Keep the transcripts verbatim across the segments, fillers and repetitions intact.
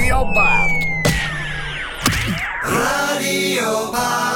Rádió Park. Rádió Park.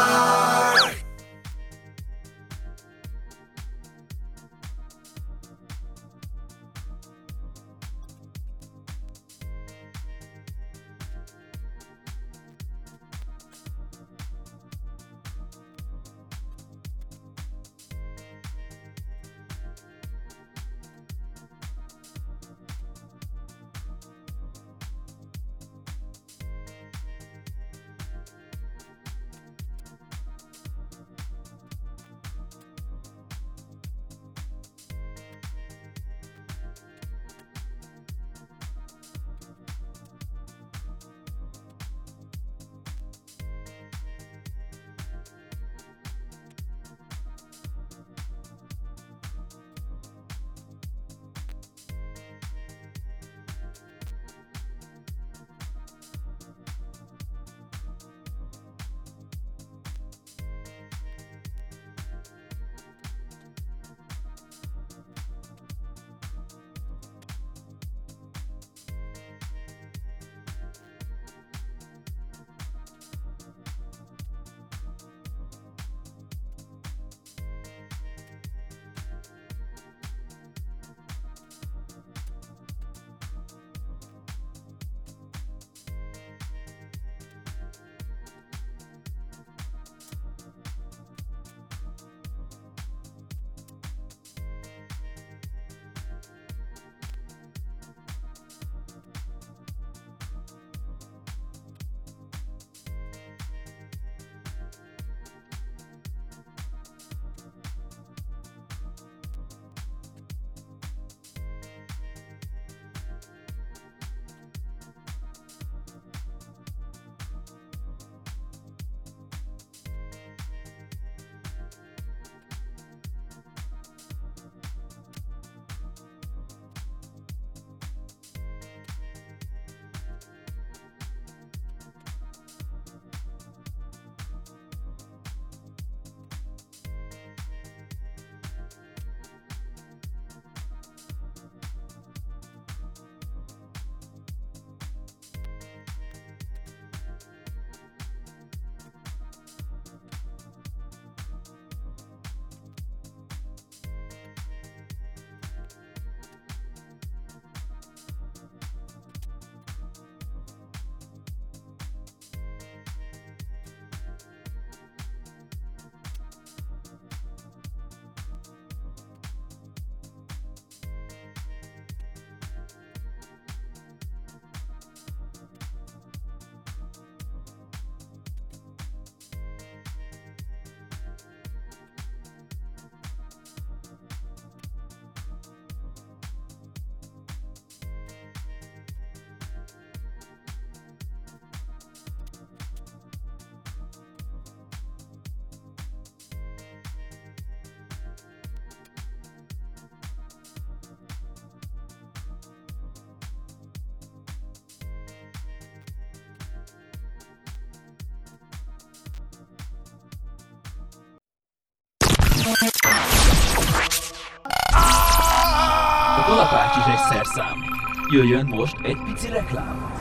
A kalapács is egy szerszám. Jöjjön most egy pici reklám.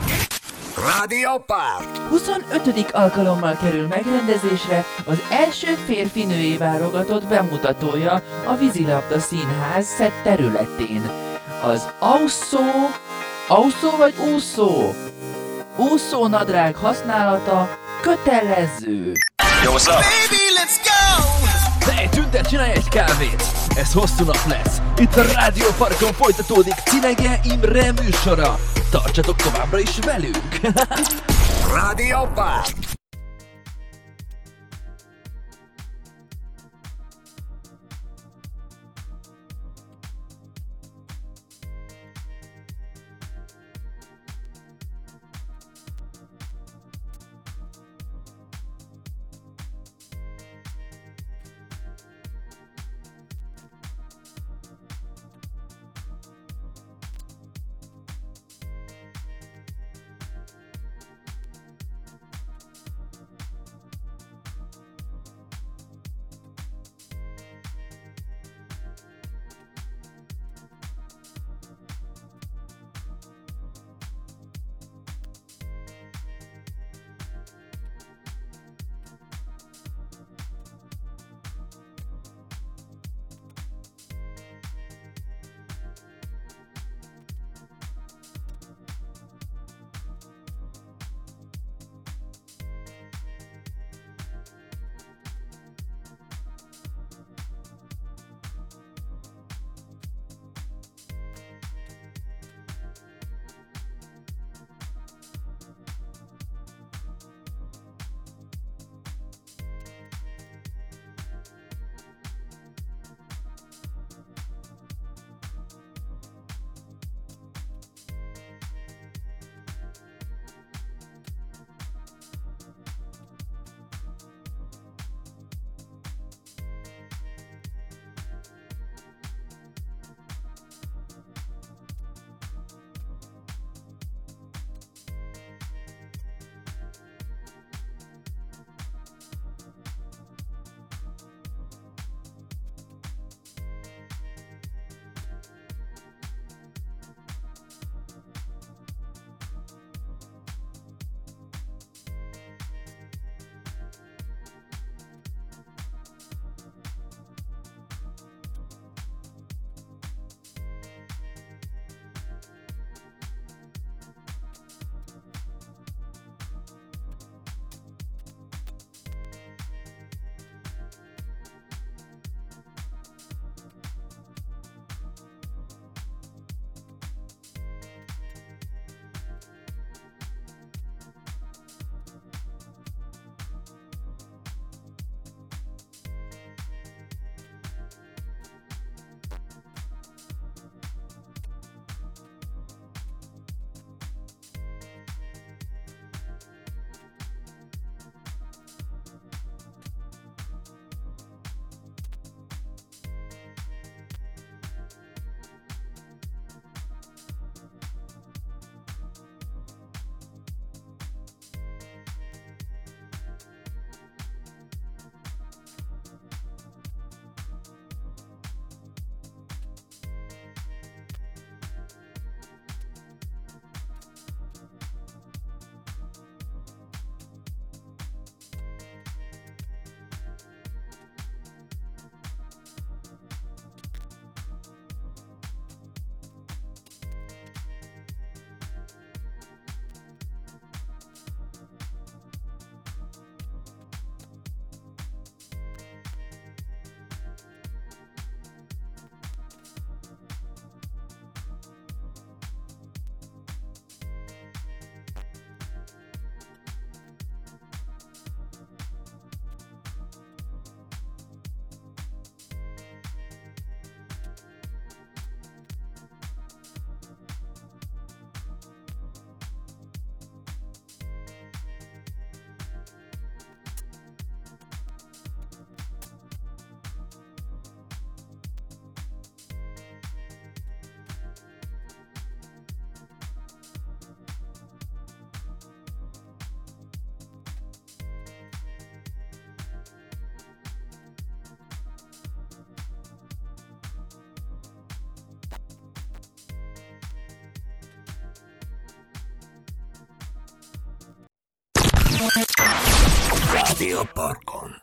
Rádió Park! huszonötödik alkalommal kerül megrendezésre az első férfi-női válogatott bemutatója a Vízilabda Színház szett területén. Az auszó, auszó vagy úszó? Úszó nadrág használata kötelező. Yo, what's up? Baby, let's go! Hey, Tünde, csinálj egy kávét! Ez hosszú nap lesz. Itt a Rádió Parkon folytatódik Cinege Imre műsora. Tartsatok továbbra is velünk! Rádió Park! Rádió Parkon.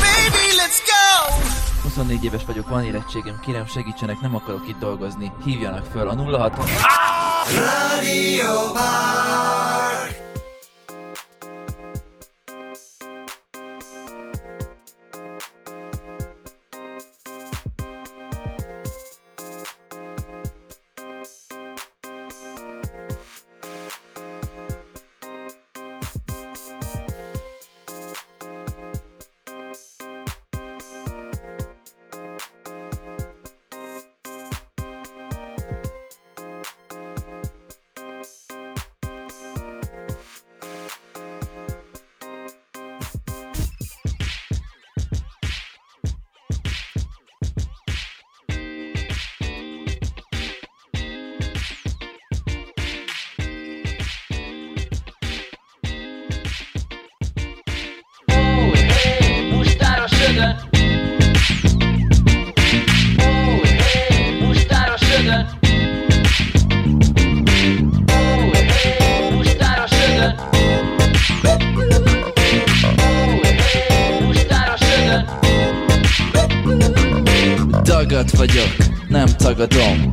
Baby, let's go! huszonnégy éves vagyok, van érettségem, kérem segítsenek, nem akarok itt dolgozni. Hívjanak föl a nulla hat... Rádió Park!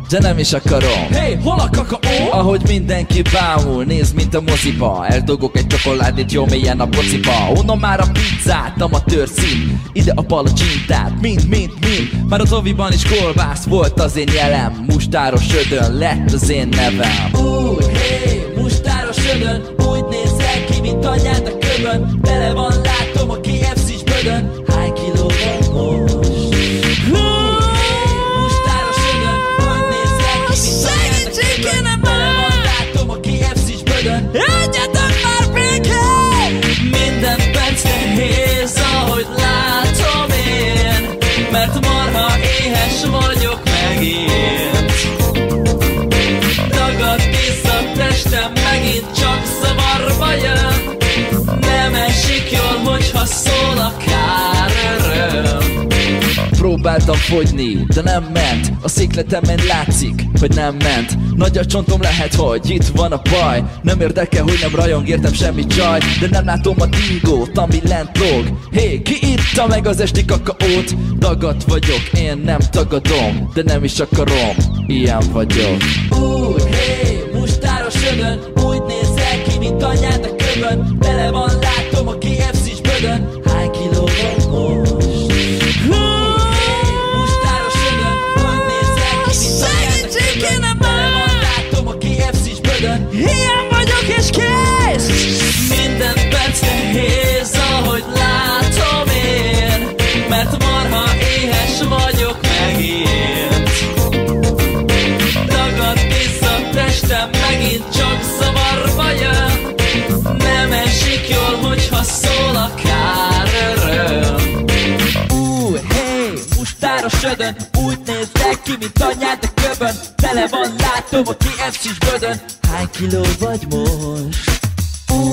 De nem is akarom. Hey, hol a kakaó? Ahogy mindenki bámul, nézd, mint a moziba. Eldugok egy csokoládét, jó mélyen a pociba. Unom már a pizzát, amatőr szín, ide a palacsintát, mind, mind, mind. Már az oviban is kolbász volt az én jelem. Mustáros ödön lett az én nevem. Új, hé, mustáros ödön, úgy nézzel ki, mint anyád a kövön. Bele van, látom, a ká ef cés bödön. Hány kiló vagy most? Egyetek már békén! Minden perc nehéz, ahogy látom én, mert marha éhes vagyok megint. Tagad vissza testem, megint csak zavarba jön. Nem esik jól, hogyha szól akár öröm. Próbáltam fogyni, de nem ment. A szikletemen látszik, hogy nem ment. Nagy a csontom, lehet, hogy itt van a baj. Nem érdekel, hogy nem rajong, értem semmi csaj. De nem látom a dingót, ami lent lóg. Hé, ki itta meg az esti kakaót? Dagadt vagyok, én nem tagadom, de nem is akarom, ilyen vagyok. Új, hé, mustáros ödön, úgy nézel ki, mint anyád a kövön. Bele van, látom a ká ef cés bödön. Hány kiló van most? Ilyen vagyok és kész! Minden perc nehéz, ahogy látom én, mert marha éhes vagyok megint. Tagad vissza testem, megint csak zavarba jön. Nem esik ki, mint anyád a köbön. Tele van, látom a ká ef cés bödön. Hány kiló vagy most?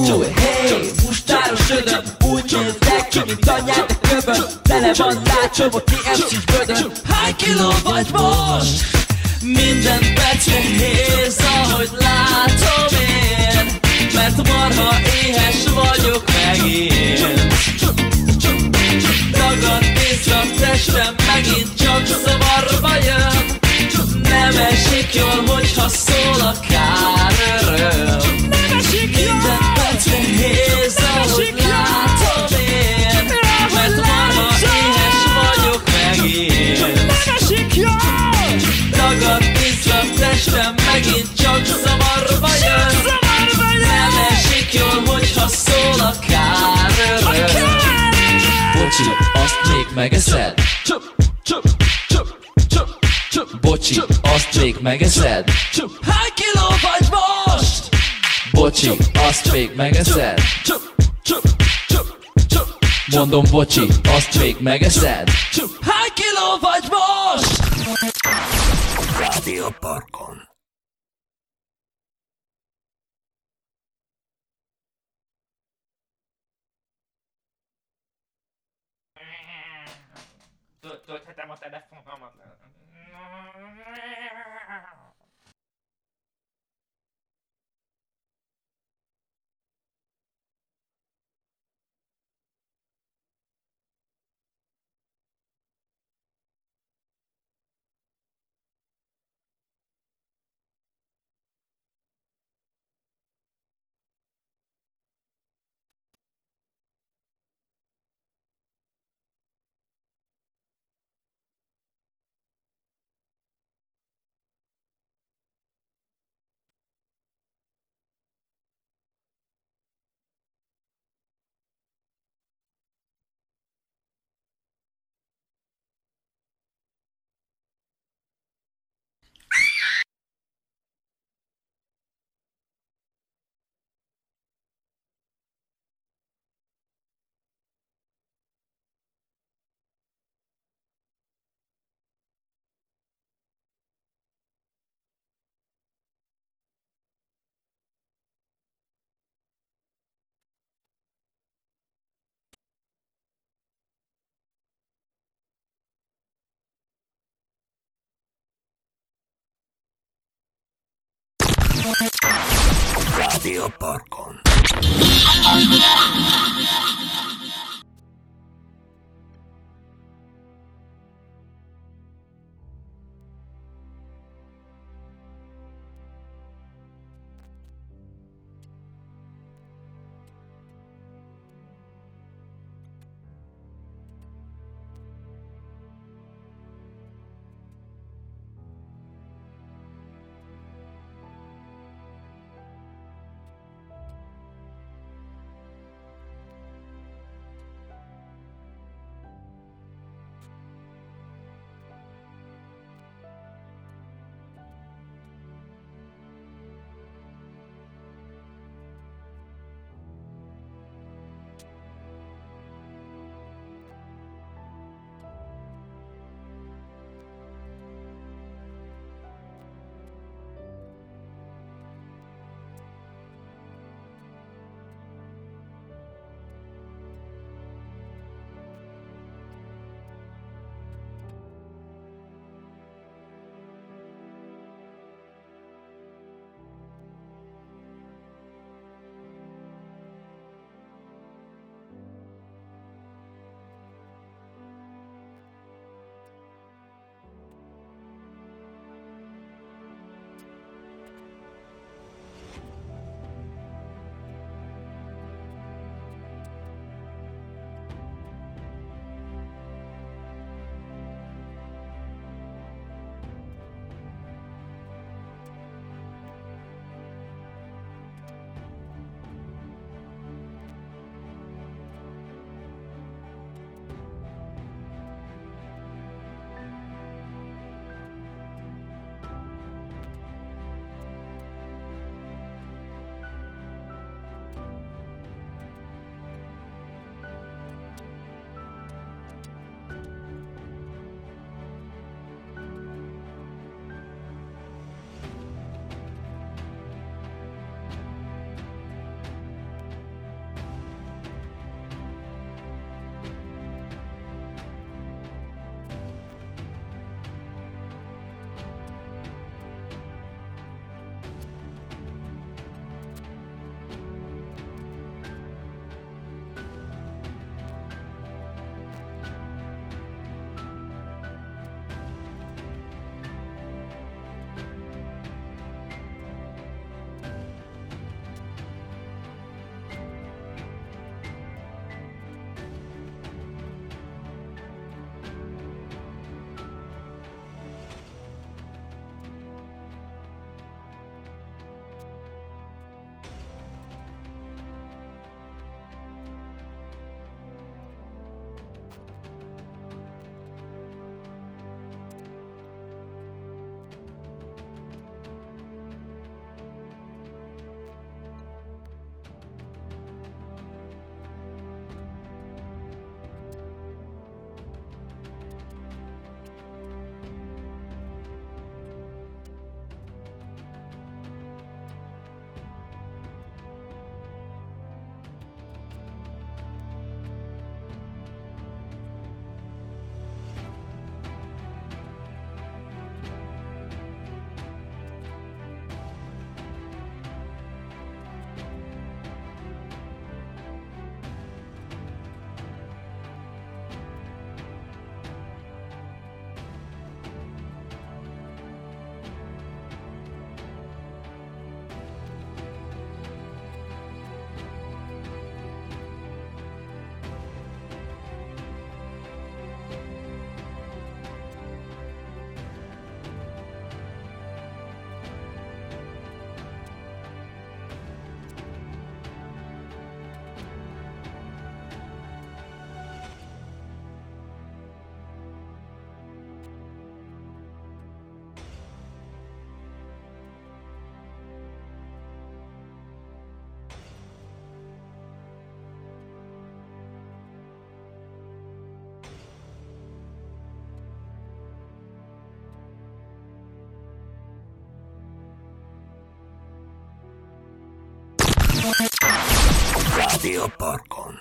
Csúly, hey, mustáros ödön. Úgy nézlek ki, mint anyád a köbön. Tele van, látom a ká ef cés bödön. Hány kiló vagy most? Minden becsehéz, ahogy látom én, mert marha éhes vagyok megint. Tagad észak testem, megint csak szavarba jön. Nem esik jól, hogyha szól a kár öröm. Minden becsehéz, ahogy látom én, mert marha éhes vagyok megint. Tagad iszlak testem, megint csak zavarba jön. Nem esik jól, hogyha szól a káröröm. Bocsi, azt még megeszed? Bocsi, azt még megeszed? Hány kiló vagy most? Bocsi, azt még megeszed? Mondom, bocsi, azt még megeszed? Hány kiló vagy most? Rádió Parkon. Tölthetem a telefonomat. Rádió Parkon. Rádió Parkon.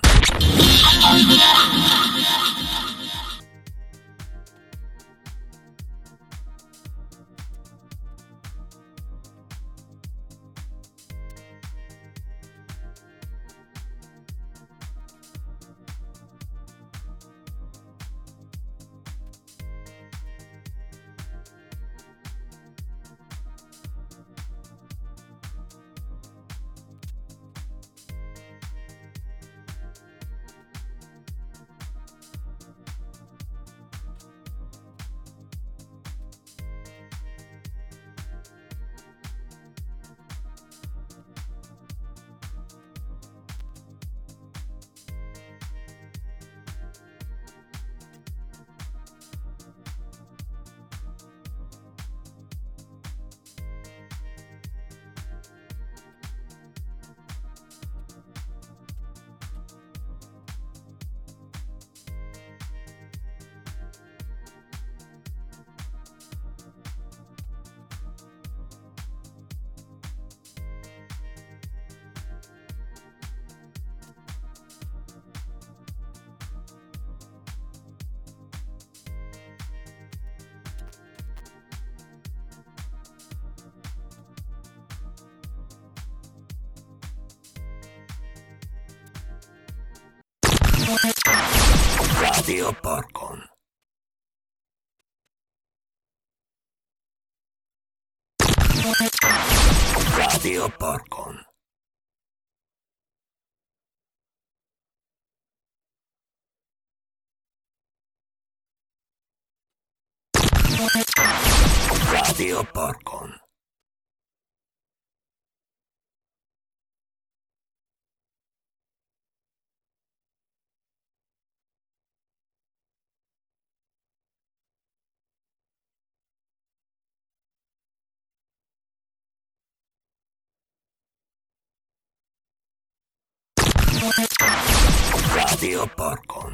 Rádió Parkon. Rádió Parkon. Rádió Parkon. Rádió Parkon.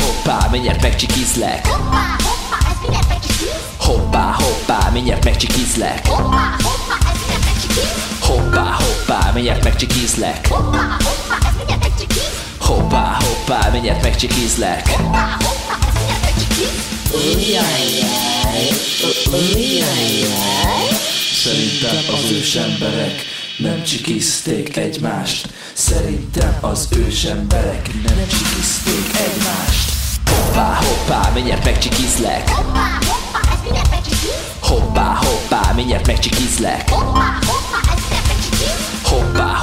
Hoppá, mindjárt megcsikizlek. Hoppá, hoppá, ez mindjárt megcsikiz. Hoppá, hoppá, mindjárt megcsikizlek. Hoppá, hoppá, ez mindjárt megcsikiz. Hoppá, hoppá, mindjárt megcsikizlek. Hoppá, hoppá, ez mindjárt megcsikiz. Hoppá, hoppá, mindjárt megcsikizlek. Hoppá, hoppá, ez mindjárt megcsikiz. Ujjajjaj, ujjajjaj. Szerintem az ősemberek nem csikizték egymást. Szerintem az ősemberek nem csikizték egymást. Hoppá, hoppá, mindjárt megcsikizlek. Hoppá, hoppá, ez mindjárt megcsikiz. Hoppá, hoppá, mindjárt megcsikizlek. Hoppá, hoppá,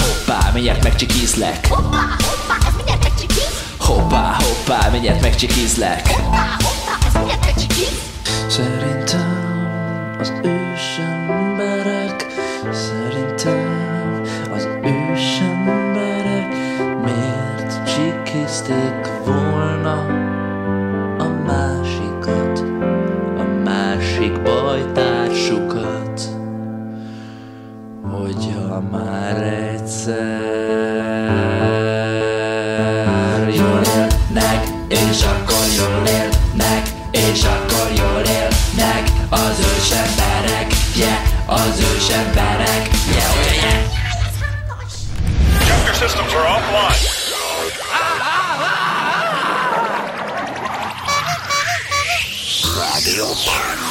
ez mindjárt megcsikiz. Hoppá, hoppá, mindjárt megcsikizlek. Hoppá, hoppá, ez mindjárt megcsikiz. Hoppá, hoppá, mindjárt megcsikizlek. Hoppá, hoppá, ez mindjárt megcsikiz. Szerintem az ősemberek, szerintem az ősemberek csikizték volna a másikat, a másik bajtársukat, hogyha már egyszer jól élnek, és akkor jól élnek, és akkor jól élnek az ősemberek, yeah, az ősemberek, yeah, oh yeah, yeah. Computer systems are offline. You'll burn.